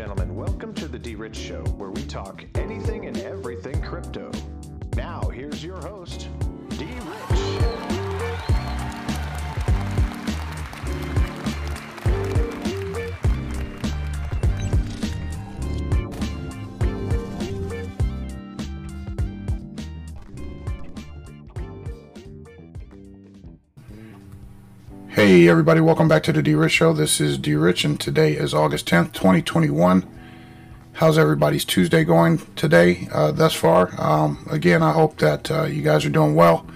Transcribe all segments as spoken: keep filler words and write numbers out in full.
gentlemen, welcome to the D-Rich Show, where we talk anything and everything crypto. Now, here's your host, D-Rich. Hey everybody, welcome back to the D-Rich Show. This is D-Rich and today is August tenth, twenty twenty-one. How's everybody's Tuesday going today uh, thus far? Um, again, I hope that uh, you guys are doing well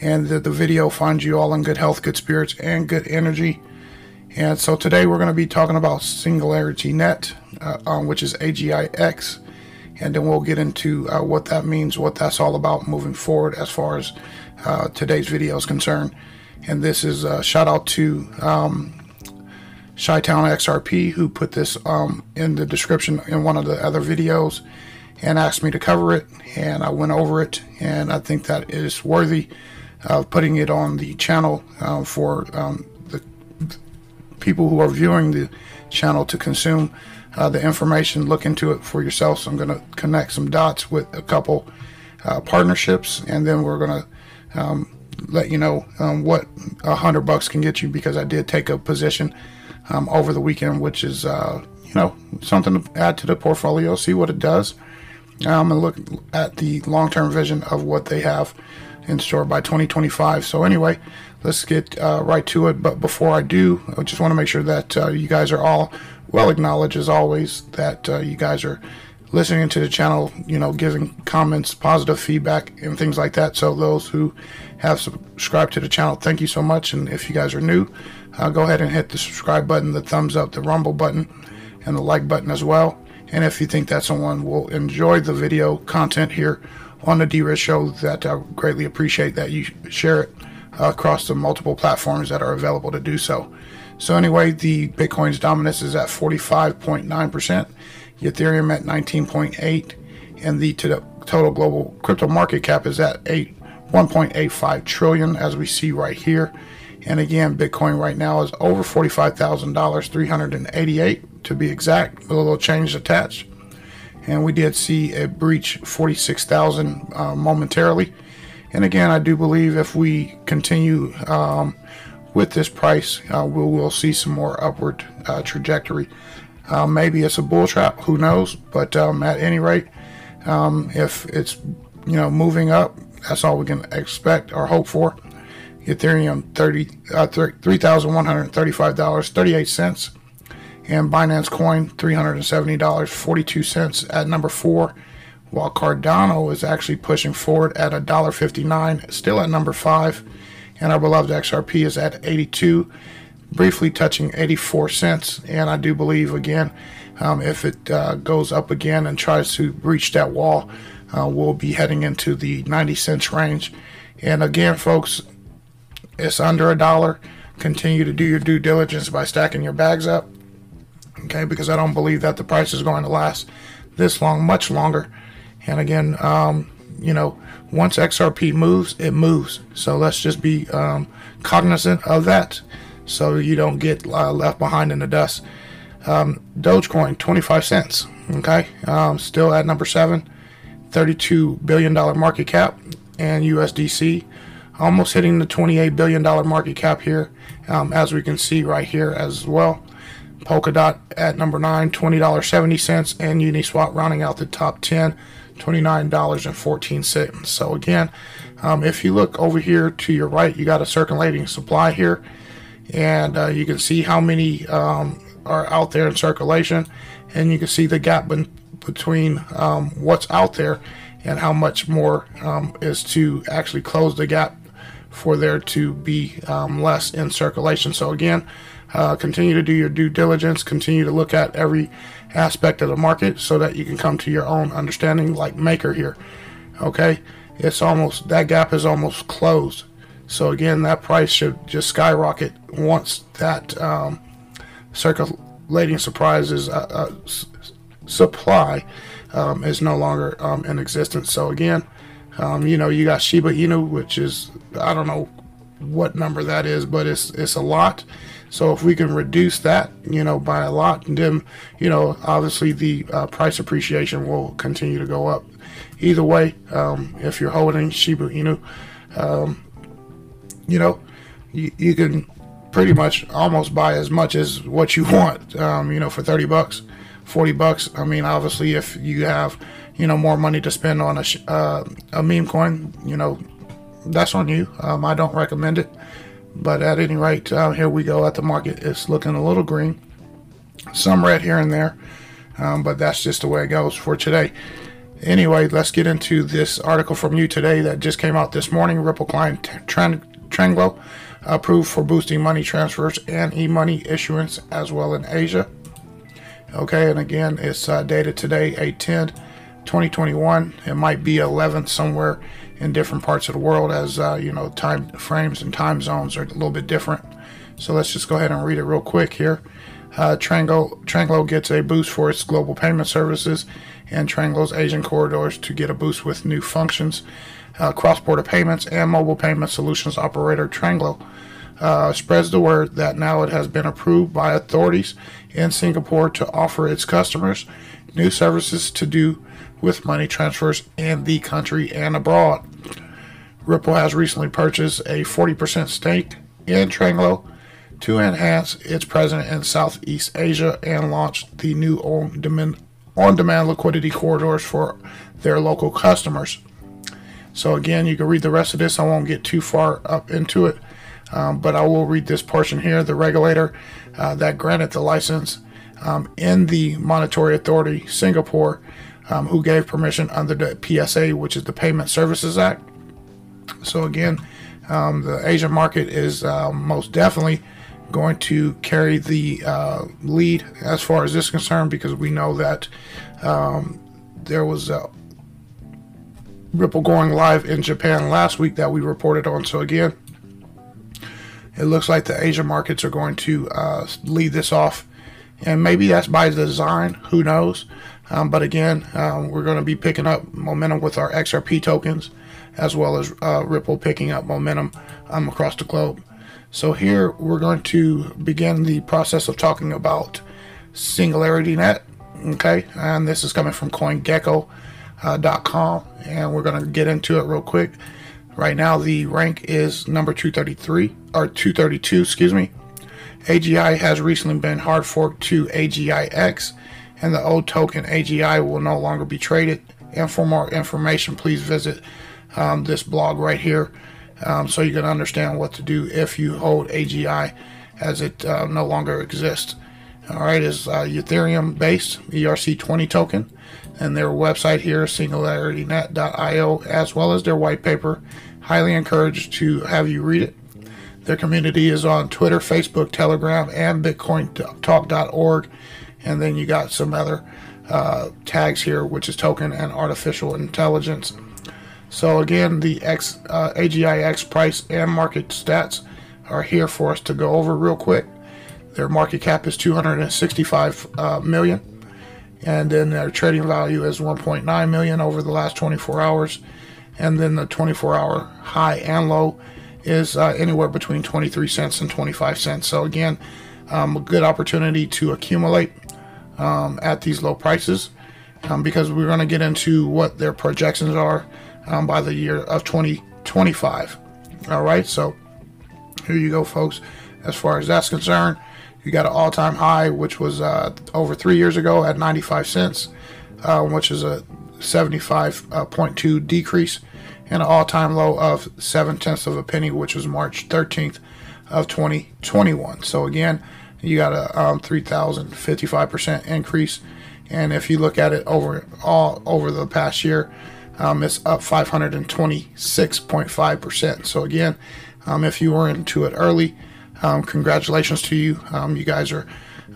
and that the video finds you all in good health, good spirits, and good energy. And so today we're going to be talking about SingularityNet, uh, um, which is A G I X, and then we'll get into uh, what that means, what that's all about moving forward as far as uh, today's video is concerned. And this is a shout out to um, Chi-Town X R P, who put this um, in the description in one of the other videos and asked me to cover it, and I went over it, and I think that is worthy of putting it on the channel uh, for um, the people who are viewing the channel to consume uh, the information. Look into it for yourself. So I'm going to connect some dots with a couple uh, partnerships, and then we're going to um, let you know um, what a hundred bucks can get you, because I did take a position um, over the weekend, which is uh, you know, something to add to the portfolio, see what it does, um, and look at the long-term vision of what they have in store by twenty twenty-five. So anyway, let's get uh, right to it. But before I do, I just want to make sure that uh, you guys are all well acknowledged, as always, that uh, you guys are listening to the channel, you know, giving comments, positive feedback, and things like that. So those who have subscribed to the channel, thank you so much. And if you guys are new, uh, go ahead and hit the subscribe button, the thumbs up, the rumble button, and the like button as well. And if you think that someone will enjoy the video content here on the D-Rich Show, that I greatly appreciate that you share it uh, across the multiple platforms that are available to do so. So anyway, the Bitcoin's dominance is at forty-five point nine percent. Ethereum at nineteen point eight, and the total global crypto market cap is at one point eight five trillion, as we see right here. And again, Bitcoin right now is over forty-five thousand dollars, three hundred eighty-eight to be exact, with a little change attached. And we did see a breach forty-six thousand uh, momentarily. And again, I do believe if we continue um, with this price, uh, we will see some more upward uh, trajectory. Uh, maybe it's a bull trap, who knows, but um, at any rate, um, if it's, you know, moving up, that's all we can expect or hope for. Ethereum three thousand one hundred thirty-five dollars and thirty-eight cents, and Binance Coin three hundred seventy dollars and forty-two cents at number four, while Cardano is actually pushing forward at one dollar fifty-nine, still at number five, and our beloved X R P is at eighty-two, briefly touching eighty-four cents. And I do believe, again, um, if it uh, goes up again and tries to breach that wall, uh, we'll be heading into the ninety cents range. And again, folks, it's under a dollar. Continue to do your due diligence by stacking your bags up, okay, because I don't believe that the price is going to last this long, much longer. And again, um, you know, once X R P moves, it moves, so let's just be um, cognizant of that, so you don't get uh, left behind in the dust. Um, Dogecoin, twenty-five cents, okay? Um, still at number seven, thirty-two billion dollar market cap, and U S D C almost hitting the twenty-eight billion dollar market cap here, um, as we can see right here as well. Polkadot at number nine, twenty dollars and seventy cents, and Uniswap rounding out the top ten, twenty-nine dollars and fourteen cents. So again, um, if you look over here to your right, you got a circulating supply here, and uh, you can see how many um, are out there in circulation, and you can see the gap be between um, what's out there and how much more um, is to actually close the gap for there to be um, less in circulation. So again, uh, continue to do your due diligence, continue to look at every aspect of the market so that you can come to your own understanding, like Maker here, okay? It's almost, that gap is almost closed. So again, that price should just skyrocket once that um, circulating surprises uh, uh, s supply um, is no longer um, in existence. So again, um, you know, you got Shiba Inu, which is, I don't know what number that is, but it's it's a lot. So if we can reduce that, you know, by a lot, and then, you know, obviously the uh, price appreciation will continue to go up. Either way, um, if you're holding Shiba Inu, um, you know, you, you can pretty much almost buy as much as what you want, um, you know, for thirty bucks, forty bucks. I mean, obviously, if you have, you know, more money to spend on a, uh, a meme coin, you know, that's on you. Um, I don't recommend it. But at any rate, um, here we go at the market. It's looking a little green, some red here and there, um, but that's just the way it goes for today. Anyway, let's get into this article from you today that just came out this morning. Ripple client Tranglo approved for boosting money transfers and e-money issuance as well in Asia. Okay, and again, it's uh, dated today, eight ten twenty twenty-one. It might be eleven somewhere in different parts of the world, as uh, you know, time frames and time zones are a little bit different. So let's just go ahead and read it real quick here. Uh, Tranglo, Tranglo gets a boost for its global payment services and Tranglo's Asian corridors to get a boost with new functions. Uh, cross-border payments and mobile payment solutions operator Tranglo uh, spreads the word that now it has been approved by authorities in Singapore to offer its customers new services to do with money transfers in the country and abroad. Ripple has recently purchased a forty percent stake in Tranglo to enhance its presence in Southeast Asia and launch the new on-demand, on-demand liquidity corridors for their local customers. So again, you can read the rest of this. I won't get too far up into it, um, but I will read this portion here. The regulator uh, that granted the license um, in the Monetary Authority, Singapore, Um, who gave permission under the P S A, which is the Payment Services Act. So again, um, the Asian market is uh, most definitely going to carry the uh, lead as far as this is concerned, because we know that um, there was a Ripple going live in Japan last week that we reported on. So again, it looks like the Asian markets are going to uh, lead this off, and maybe that's by design, who knows. Um, but again, um, we're going to be picking up momentum with our X R P tokens, as well as uh, Ripple picking up momentum um, across the globe. So here we're going to begin the process of talking about SingularityNet. Okay, and this is coming from CoinGecko dot com, uh, and we're going to get into it real quick. Right now, the rank is number two thirty-three or two thirty-two, excuse me. A G I has recently been hard forked to A G I X. And the old token A G I will no longer be traded. And for more information, please visit um, this blog right here, um, so you can understand what to do if you hold A G I, as it uh, no longer exists. All right, is uh, Ethereum-based E R C twenty token, and their website here, SingularityNet dot i o, as well as their white paper. Highly encouraged to have you read it. Their community is on Twitter, Facebook, Telegram, and Bitcoin Talk dot org. And then you got some other uh, tags here, which is token and artificial intelligence. So again, the X, uh, A G I X price and market stats are here for us to go over real quick. Their market cap is two hundred sixty-five uh, million, and then their trading value is one point nine million over the last twenty-four hours. And then the twenty-four hour high and low is uh, anywhere between twenty-three cents and twenty-five cents. So again, um, a good opportunity to accumulate Um, at these low prices, um, because we're going to get into what their projections are um, by the year of twenty twenty-five. All right, so here you go, folks. As far as that's concerned, you got an all-time high, which was uh, over three years ago at ninety-five cents, uh, which is a seventy-five point two decrease, and an all-time low of seven tenths of a penny, which was March thirteenth of twenty twenty-one. So again, you got a um, three thousand fifty-five percent increase, and if you look at it over all over the past year, um, it's up five hundred twenty-six point five percent. So again, um, if you were into it early, um, congratulations to you. Um, you guys are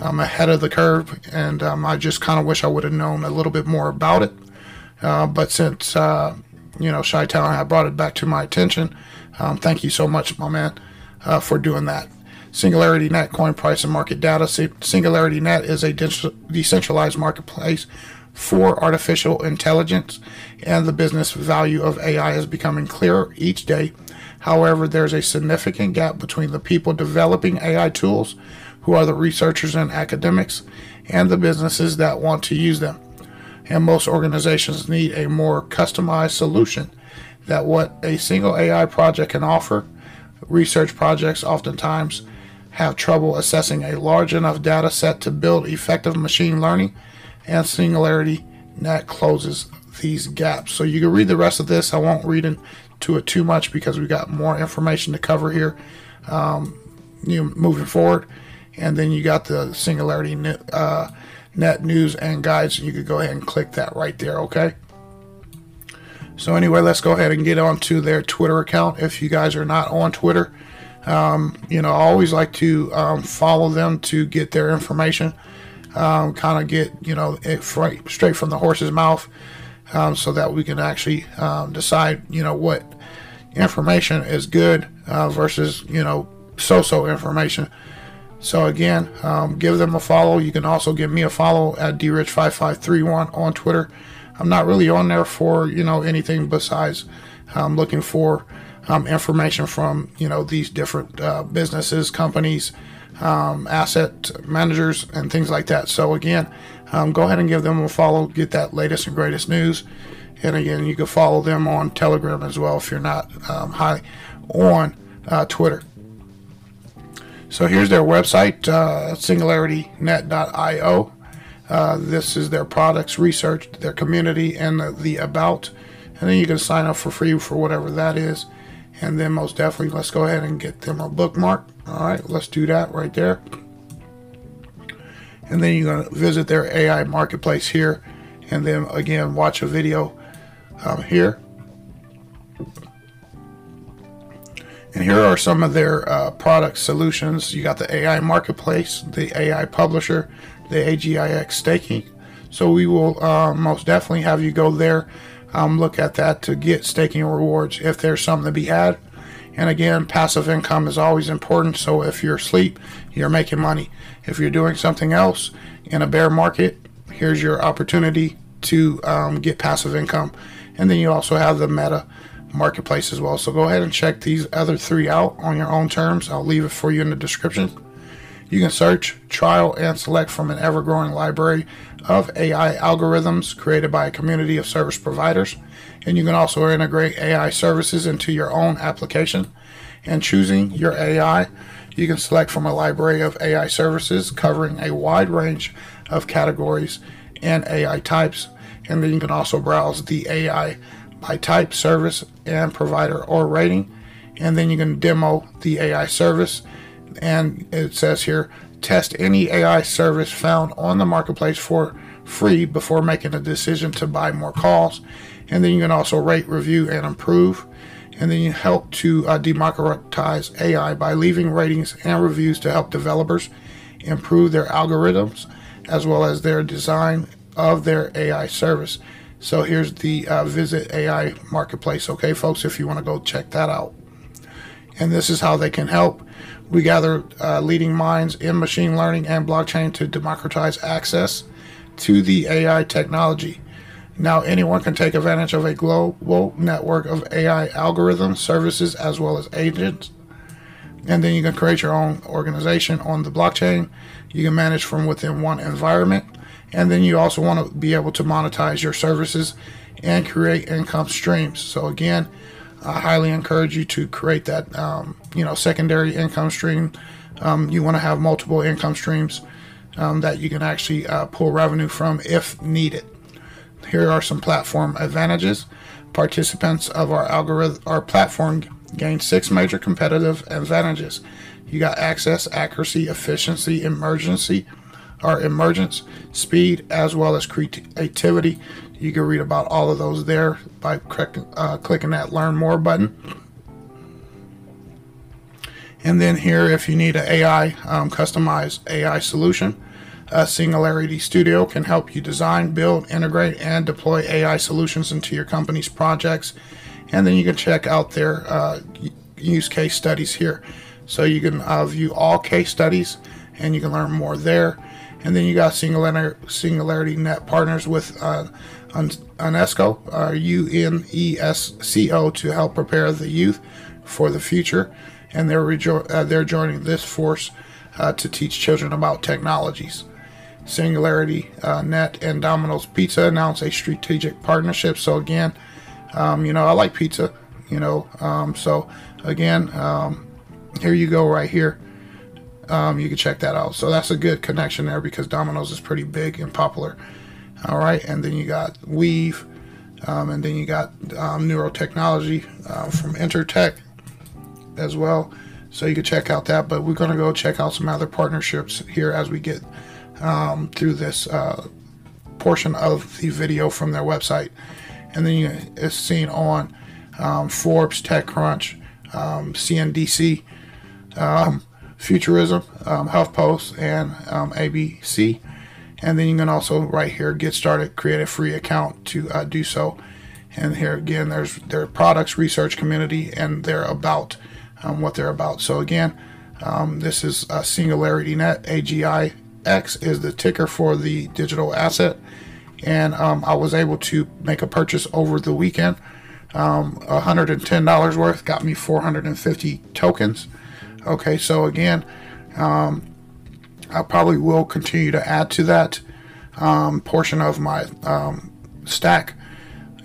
um, ahead of the curve, and um, I just kind of wish I would have known a little bit more about it. Uh, but since uh, you know, Chi-Town had brought it back to my attention, um, thank you so much, my man, uh, for doing that. SingularityNet coin price and market data. SingularityNet is a decentralized marketplace for artificial intelligence, and the business value of A I is becoming clearer each day However, there's a significant gap between the people developing A I tools, who are the researchers and academics, and the businesses that want to use them. And most organizations need a more customized solution that what a single A I project can offer. Research projects oftentimes have trouble assessing a large enough data set to build effective machine learning, and SingularityNet closes these gaps. So you can read the rest of this. I won't read into it too much because we got more information to cover here um, you know, moving forward. And then you got the SingularityNet uh, net news and guides. You could go ahead and click that right there, okay? So anyway, let's go ahead and get on to their Twitter account. If you guys are not on Twitter, um, you know, I always like to um, follow them to get their information, um, kind of get, you know, it straight from the horse's mouth, um, so that we can actually um, decide, you know, what information is good uh, versus, you know, so-so information. So again, um, give them a follow. You can also give me a follow at D Rich five five three one on Twitter. I'm not really on there for, you know, anything besides um, looking for um, information from, you know, these different uh, businesses, companies, um, asset managers, and things like that. So again, um, go ahead and give them a follow, get that latest and greatest news. And again, you can follow them on Telegram as well if you're not um, high on uh, Twitter. So here's their website, uh, singularity net dot i o. Uh, this is their products, research, their community, and the, the about. And then you can sign up for free for whatever that is. And then most definitely, let's go ahead and get them a bookmark. All right, let's do that right there. And then you're going to visit their A I marketplace here. And then again, watch a video um, here. And here are some of their uh, product solutions. You got the A I marketplace, the A I publisher, the A G I X staking. So we will uh, most definitely have you go there, um, look at that to get staking rewards if there's something to be had. And again, passive income is always important. So if you're asleep, you're making money. If you're doing something else in a bear market, here's your opportunity to um, get passive income. And then you also have the Meta marketplace as well. So go ahead and check these other three out on your own terms. I'll leave it for you in the description. You can search, trial, and select from an ever-growing library of A I algorithms created by a community of service providers. And you can also integrate A I services into your own application. And choosing your A I, you can select from a library of A I services covering a wide range of categories and A I types. And then you can also browse the A I by type, service, and provider or rating. And then you can demo the A I service. And it says here, test any A I service found on the marketplace for free before making a decision to buy more calls. And then you can also rate, review, and improve. And then you help to uh, democratize A I by leaving ratings and reviews to help developers improve their algorithms as well as their design of their A I service. So here's the uh, Visit A I marketplace, okay, folks, if you want to go check that out. And this is how they can help. We gather uh, leading minds in machine learning and blockchain to democratize access to the A I technology. Now anyone can take advantage of a global network of A I algorithms, services, as well as agents. And then you can create your own organization on the blockchain. You can manage from within one environment. And then you also want to be able to monetize your services and create income streams. So again, I highly encourage you to create that, um, you know, secondary income stream. Um, you want to have multiple income streams um, that you can actually uh, pull revenue from if needed. Here are some platform advantages. Participants of our algorithm, our platform gain six major competitive advantages. You got access, accuracy, efficiency, emergency, or emergence, speed, as well as creativity. You can read about all of those there by uh, clicking that learn more button. And then here, if you need an A I, um, customized A I solution, a Singularity Studio can help you design, build, integrate, and deploy A I solutions into your company's projects. And then you can check out their uh, use case studies here. So you can uh, view all case studies and you can learn more there. And then you got SingularityNet partners with uh, UNESCO, uh, UNESCO to help prepare the youth for the future, and they're, rejo uh, they're joining this force uh, to teach children about technologies. SingularityNet uh, and Domino's Pizza announced a strategic partnership. So again, um, you know, I like pizza, you know, um, so again, um, here you go right here. Um, you can check that out. So that's a good connection there because Domino's is pretty big and popular. All right, and then you got Weave, um, and then you got um, Neurotechnology uh, from Intertech as well. So you can check out that, but we're gonna go check out some other partnerships here as we get um, through this uh, portion of the video from their website. And then you, it's seen on um, Forbes, TechCrunch, um, C N B C, um, Futurism, um, HuffPost, and um, A B C. And then you can also right here get started, create a free account to uh, do so. And here again, there's their products, research, community, and they're about um, what they're about. So again, um, this is uh, SingularityNet. A G I X is the ticker for the digital asset, and um, I was able to make a purchase over the weekend. Um, one hundred ten dollars worth got me four hundred fifty tokens. Okay, so again, um, I probably will continue to add to that um, portion of my um, stack.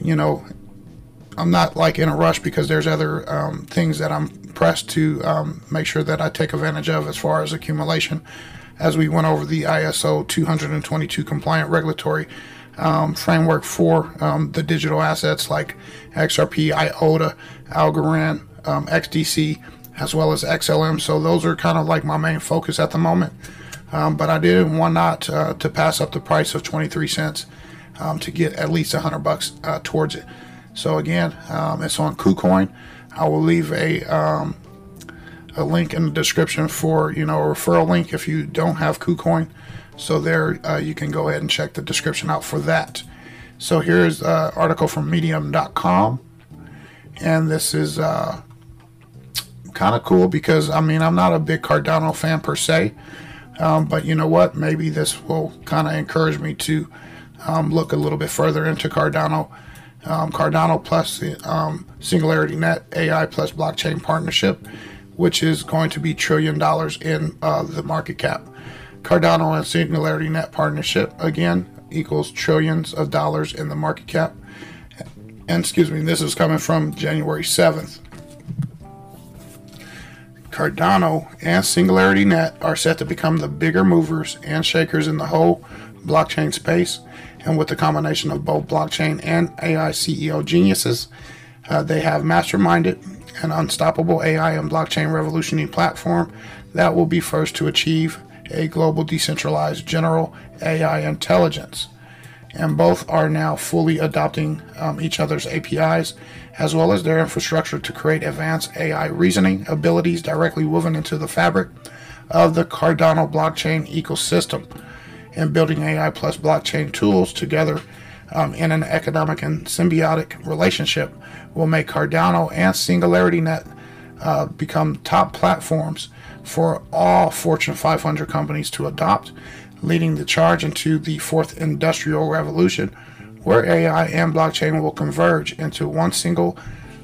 You know, I'm not like in a rush because there's other um, things that I'm pressed to um, make sure that I take advantage of as far as accumulation. As we went over the I S O two twenty-two compliant regulatory um, framework for um, the digital assets like X R P, I O T A, Algorand, um, X D C, as well as X L M. So those are kind of like my main focus at the moment. Um, but I didn't want not uh, to pass up the price of twenty-three cents um, to get at least a hundred bucks uh, towards it. So again, um, it's on KuCoin. I will leave a um, a link in the description for, you know, a referral link if you don't have KuCoin. So there uh, you can go ahead and check the description out for that. So here's an uh, article from medium dot com, and this is uh, kind of cool because I mean I'm not a big Cardano fan per se. Um, but you know what, maybe this will kind of encourage me to um, look a little bit further into Cardano. Um, Cardano plus um, SingularityNet A I plus blockchain partnership, which is going to be trillion dollars in uh, the market cap. Cardano and SingularityNet partnership, again, equals trillions of dollars in the market cap. And excuse me, this is coming from January seventh. Cardano and SingularityNet are set to become the bigger movers and shakers in the whole blockchain space, and with the combination of both blockchain and A I C E O geniuses, uh, they have masterminded an unstoppable A I and blockchain revolutionary platform that will be first to achieve a global decentralized general A I intelligence. And both are now fully adopting um, each other's A P Is as well as their infrastructure to create advanced A I reasoning abilities directly woven into the fabric of the Cardano blockchain ecosystem, and building A I plus blockchain tools together um, in an economic and symbiotic relationship will make Cardano and SingularityNet uh, become top platforms for all Fortune five hundred companies to adopt, leading the charge into the fourth industrial revolution, where A I and blockchain will converge into one single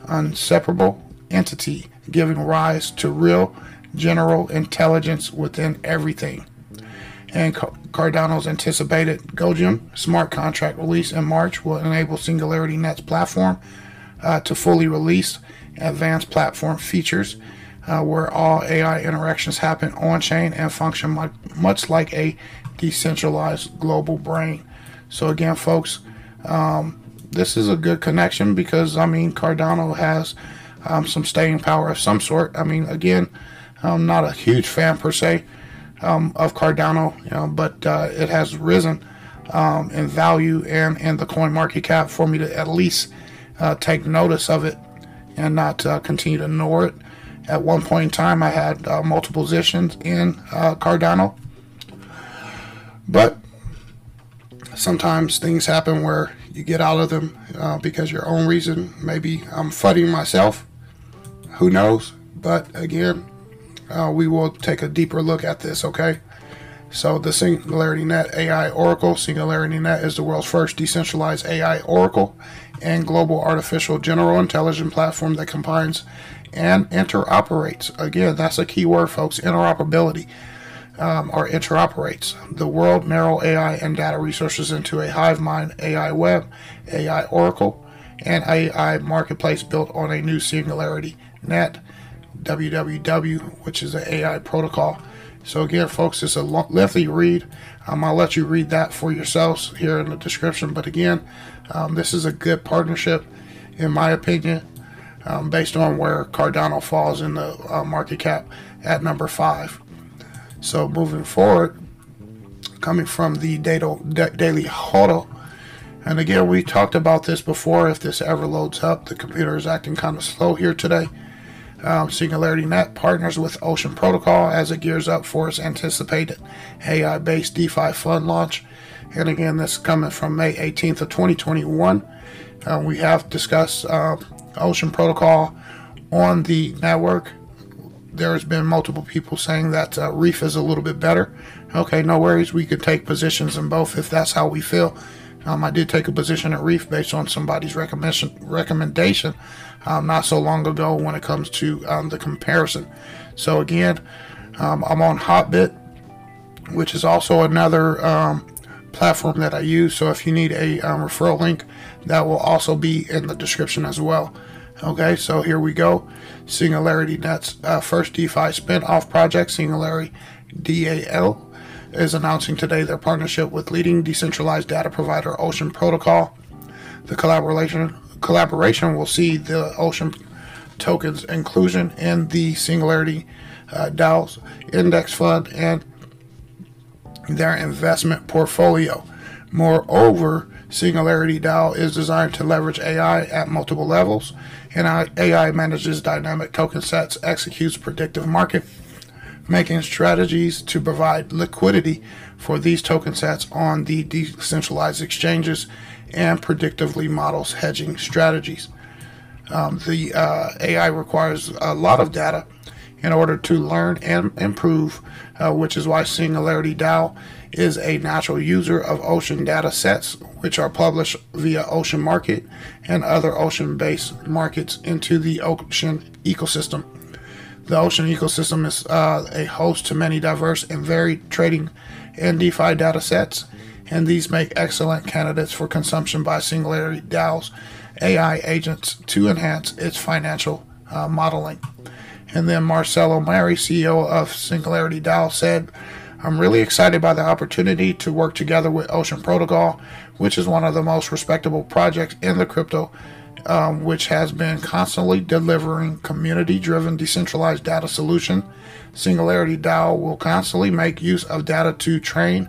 inseparable entity, giving rise to real general intelligence within everything. And Cardano's anticipated Gojam smart contract release in March will enable SingularityNet's platform uh, to fully release advanced platform features uh, where all A I interactions happen on-chain and function much like a decentralized global brain. So again, folks, um, this is a good connection because I mean Cardano has um, some staying power of some sort. I mean, again, I'm not a huge fan per se um, of Cardano, you know, but uh, it has risen um, in value and in the coin market cap for me to at least uh, take notice of it and not uh, continue to ignore it. At one point in time, I had uh, multiple positions in uh, Cardano. But sometimes things happen where you get out of them uh, because your own reason. Maybe I'm fudding myself, who knows? But again, uh, we will take a deeper look at this, okay? So the SingularityNet A I Oracle. SingularityNet is the world's first decentralized A I Oracle and global artificial general intelligence platform that combines and interoperates. Again, that's a key word, folks, interoperability, um, or interoperates. The world narrow A I and data resources into a hive mind, A I web, A I oracle, and A I marketplace built on a new singularity net, W W W, which is an A I protocol. So again, folks, it's a lengthy read. Um, I'll let you read that for yourselves here in the description. But again, um, this is a good partnership, in my opinion, um, based on where Cardano falls in the uh, market cap at number five. So moving forward, coming from the Daily Hodl, and again, we talked about this before. If this ever loads up, the computer is acting kind of slow here today. Um, SingularityNet partners with Ocean Protocol as it gears up for its anticipated A I-based DeFi fund launch. And again, this is coming from May eighteenth of twenty twenty-one. Uh, we have discussed uh, Ocean Protocol on the network. There has been multiple people saying that uh, Reef is a little bit better. Okay, no worries. We could take positions in both if that's how we feel. Um, I did take a position at Reef based on somebody's recommendation, recommendation um, not so long ago when it comes to um, the comparison. So again, um, I'm on Hotbit, which is also another um, platform that I use. So if you need a um, referral link, that will also be in the description as well. Okay, so here we go. SingularityNet's uh, first DeFi spin-off project, SingularityDAO, is announcing today their partnership with leading decentralized data provider Ocean Protocol. The collaboration collaboration will see the Ocean tokens inclusion in the Singularity uh, DAO's index fund and their investment portfolio. Moreover, Singularity DAO is designed to leverage A I at multiple levels, and A I manages dynamic token sets, executes predictive market making strategies to provide liquidity for these token sets on the decentralized exchanges, and predictively models hedging strategies. Um, the uh, A I requires a lot of data in order to learn and improve, uh, which is why Singularity DAO is a natural user of Ocean data sets, which are published via Ocean Market and other Ocean-based markets into the Ocean ecosystem. The Ocean ecosystem is uh, a host to many diverse and varied trading and DeFi data sets, and these make excellent candidates for consumption by Singularity DAO's A I agents to enhance its financial uh, modeling. And then Marcelo Mari, C E O of Singularity DAO, said, "I'm really excited by the opportunity to work together with Ocean Protocol, which is one of the most respectable projects in the crypto Um, which has been constantly delivering community-driven decentralized data solution. Singularity DAO will constantly make use of data to train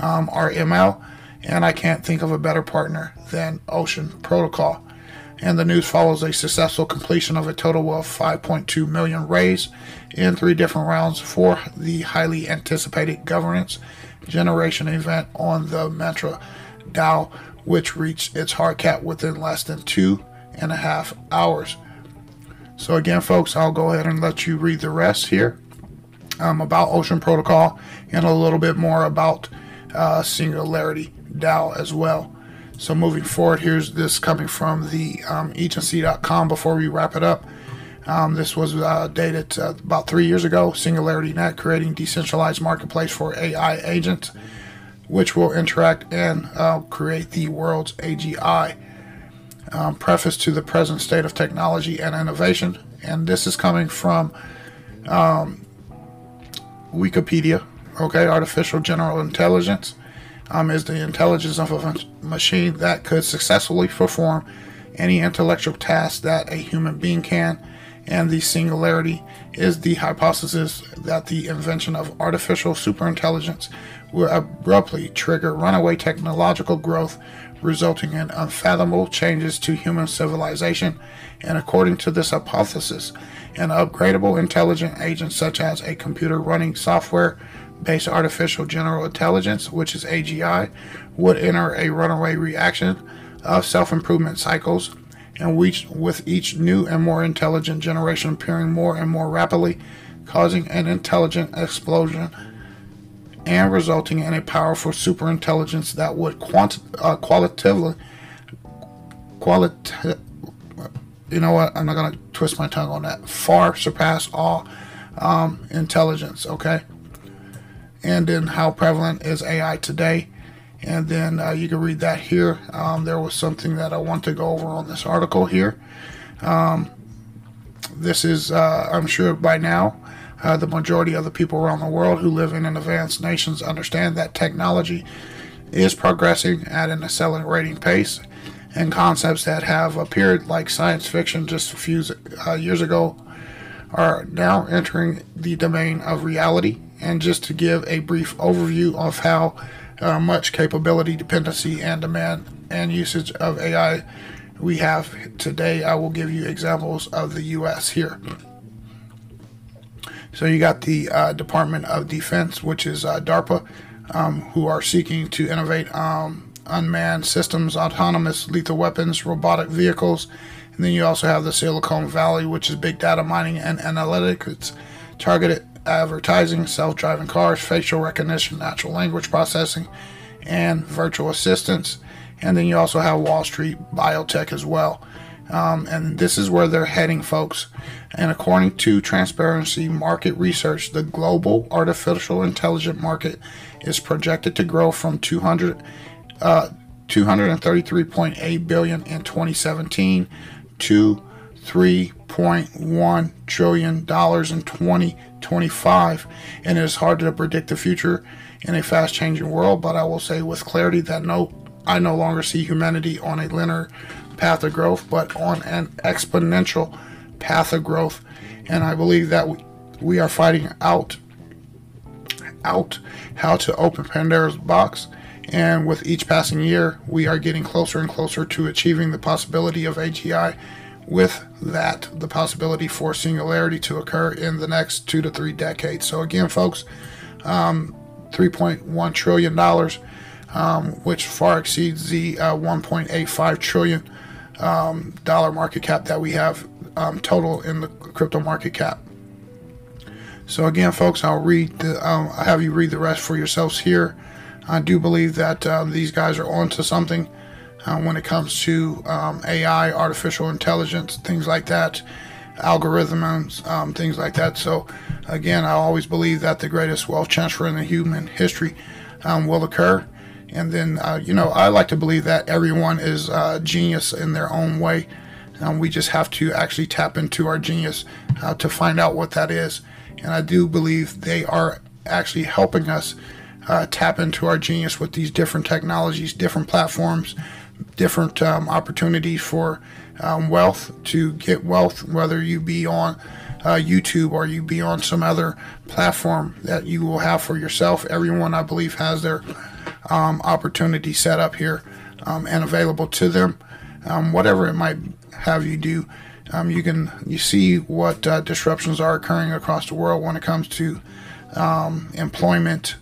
um, our M L, and I can't think of a better partner than Ocean Protocol." And the news follows a successful completion of a total of five point two million raised in three different rounds for the highly anticipated governance generation event on the Mantra DAO, which reached its hard cap within less than two and a half hours. So again, folks, I'll go ahead and let you read the rest here um, about Ocean Protocol and a little bit more about uh, Singularity DAO as well. So moving forward, here's this coming from the um, agency dot com before we wrap it up. Um, this was uh, dated uh, about three years ago. SingularityNet creating decentralized marketplace for A I agents, which will interact and uh, create the world's A G I. Um, preface to the present state of technology and innovation. And this is coming from um, Wikipedia. Okay, artificial general intelligence um, is the intelligence of a machine that could successfully perform any intellectual task that a human being can. And the singularity is the hypothesis that the invention of artificial superintelligence will abruptly trigger runaway technological growth, resulting in unfathomable changes to human civilization. And according to this hypothesis, an upgradable intelligent agent such as a computer running software-based artificial general intelligence, which is A G I, would enter a runaway reaction of self-improvement cycles, and we, with each new and more intelligent generation appearing more and more rapidly, causing an intelligent explosion and resulting in a powerful superintelligence that would quant uh, qualitatively, qualita you know what, I'm not going to twist my tongue on that, far surpass all um, intelligence, okay? And then how prevalent is A I today? And then uh, you can read that here. Um, there was something that I want to go over on this article here. Um, this is, uh, I'm sure by now, uh, the majority of the people around the world who live in advanced nations understand that technology is progressing at an accelerating pace, and concepts that have appeared like science fiction just a few uh, years ago are now entering the domain of reality. And just to give a brief overview of how uh, much capability, dependency, and demand and usage of A I we have today, I will give you examples of the U S here. So you got the uh, Department of Defense, which is uh, DARPA, um, who are seeking to innovate um, unmanned systems, autonomous lethal weapons, robotic vehicles. And then you also have the Silicon Valley, which is big data mining and analytics, targeted advertising, self-driving cars, facial recognition, natural language processing, and virtual assistants. And then you also have Wall Street biotech as well. Um, and this is where they're heading, folks. And according to Transparency Market Research, the global artificial intelligence market is projected to grow from two hundred, uh, two hundred thirty-three point eight billion dollars in twenty seventeen to three point one trillion dollars in twenty twenty-five, and it is hard to predict the future in a fast-changing world, but I will say with clarity that no, I no longer see humanity on a linear path of growth, but on an exponential path of growth, and I believe that we, we are fighting out, out how to open Pandora's box. And with each passing year, we are getting closer and closer to achieving the possibility of A G I. With that, the possibility for singularity to occur in the next two to three decades. So again, folks, um, three point one trillion dollars, um, which far exceeds the uh, one point eight five trillion dollars um, dollar market cap that we have um, total in the crypto market cap. So again, folks, I'll read the, um, I'll have you read the rest for yourselves here. I do believe that uh, these guys are onto something. Uh, when it comes to um, A I, artificial intelligence, things like that, algorithms, um, things like that. So again, I always believe that the greatest wealth transfer in the human history um, will occur. And then, uh, you know, I like to believe that everyone is uh, genius in their own way. Um, we just have to actually tap into our genius uh, to find out what that is. And I do believe they are actually helping us uh, tap into our genius with these different technologies, different platforms, different um, opportunities for um, wealth, to get wealth, whether you be on uh, YouTube or you be on some other platform that you will have for yourself. Everyone, I believe, has their um, opportunity set up here um, and available to them. Um, whatever it might have you do, um, you can you see what uh, disruptions are occurring across the world when it comes to um, employment,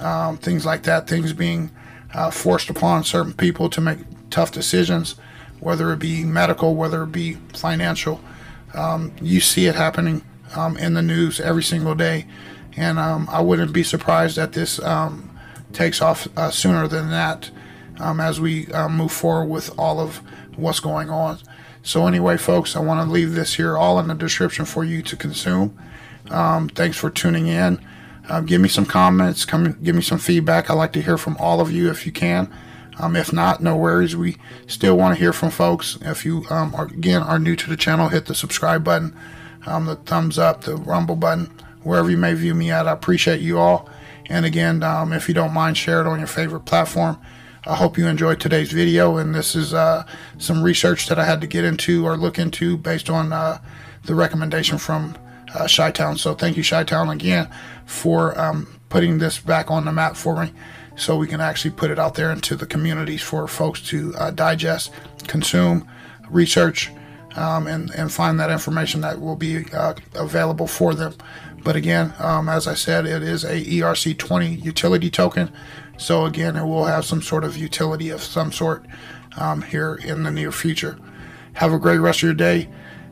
um, things like that, things being uh, forced upon certain people to make tough decisions, whether it be medical, whether it be financial. Um, you see it happening um, in the news every single day, and um, I wouldn't be surprised that this um, takes off uh, sooner than that um, as we uh, move forward with all of what's going on. So anyway, folks, I want to leave this here all in the description for you to consume. Um, thanks for tuning in. Uh, give me some comments, come give me some feedback. I like to hear from all of you if you can. Um, if not, no worries. We still want to hear from folks. If you, um, are, again, are new to the channel, hit the subscribe button, um, the thumbs up, the rumble button, wherever you may view me at. I appreciate you all. And again, um, if you don't mind, share it on your favorite platform. I hope you enjoyed today's video. And this is uh, some research that I had to get into or look into based on uh, the recommendation from uh, Chi-Town. So thank you, Chi-Town, again, for um, putting this back on the map for me, so we can actually put it out there into the communities for folks to uh, digest, consume, research, um, and, and find that information that will be uh, available for them. But again, um, as I said, it is a E R C twenty utility token. So again, it will have some sort of utility of some sort um, here in the near future. Have a great rest of your day.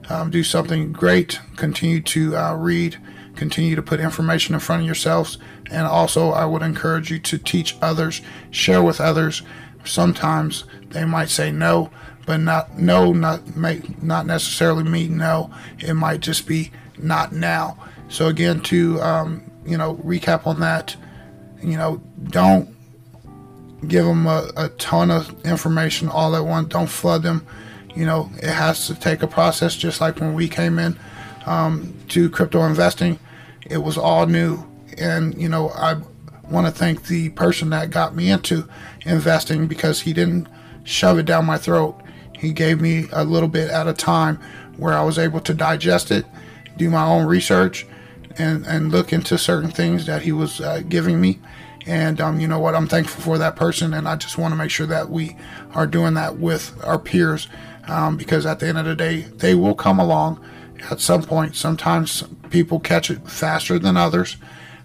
Um, do something great. Continue to uh, read. Continue to put information in front of yourselves. And also, I would encourage you to teach others, share with others. Sometimes they might say no, but not no, not make, not necessarily mean no. It might just be not now. So again, to um, you know, recap on that, you know, don't give them a, a ton of information all at once. Don't flood them. You know, it has to take a process. Just like when we came in um, to crypto investing, it was all new, and you know, I want to thank the person that got me into investing because he didn't shove it down my throat. He gave me a little bit at a time where I was able to digest it, do my own research, and and look into certain things that he was uh, giving me. And um, you know what, I'm thankful for that person, and I just want to make sure that we are doing that with our peers, um, because at the end of the day, they will come along at some point. Sometimes people catch it faster than others,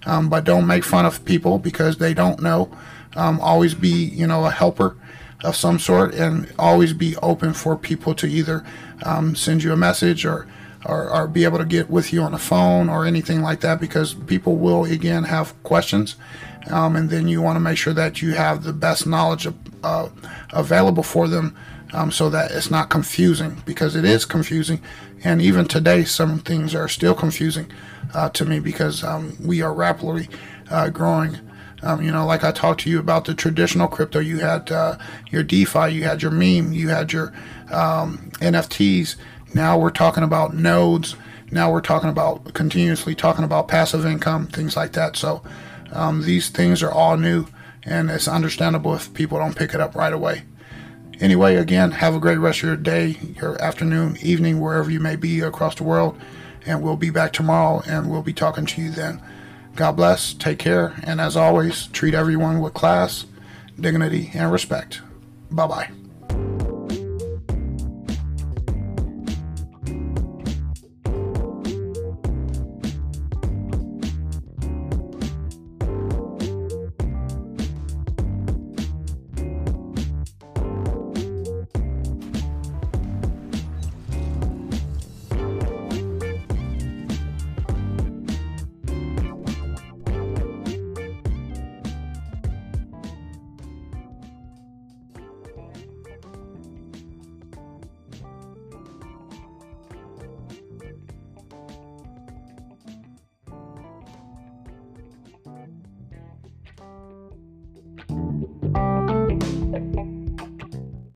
um, but don't make fun of people because they don't know. Um, always be, you know, a helper of some sort, and always be open for people to either um, send you a message or, or, or be able to get with you on the phone or anything like that, because people will, again, have questions. Um, and then you want to make sure that you have the best knowledge of, uh, available for them, um, so that it's not confusing, because it is confusing. And even today, some things are still confusing uh, to me, because um, we are rapidly uh, growing. Um, you know, like I talked to you about the traditional crypto, you had uh, your DeFi, you had your meme, you had your um, N F Ts. Now we're talking about nodes. Now we're talking about continuously talking about passive income, things like that. So Um, these things are all new, and it's understandable if people don't pick it up right away. Anyway, again, have a great rest of your day, your afternoon, evening, wherever you may be across the world. And we'll be back tomorrow, and we'll be talking to you then. God bless, take care, and as always, treat everyone with class, dignity, and respect. Bye-bye. Thank you.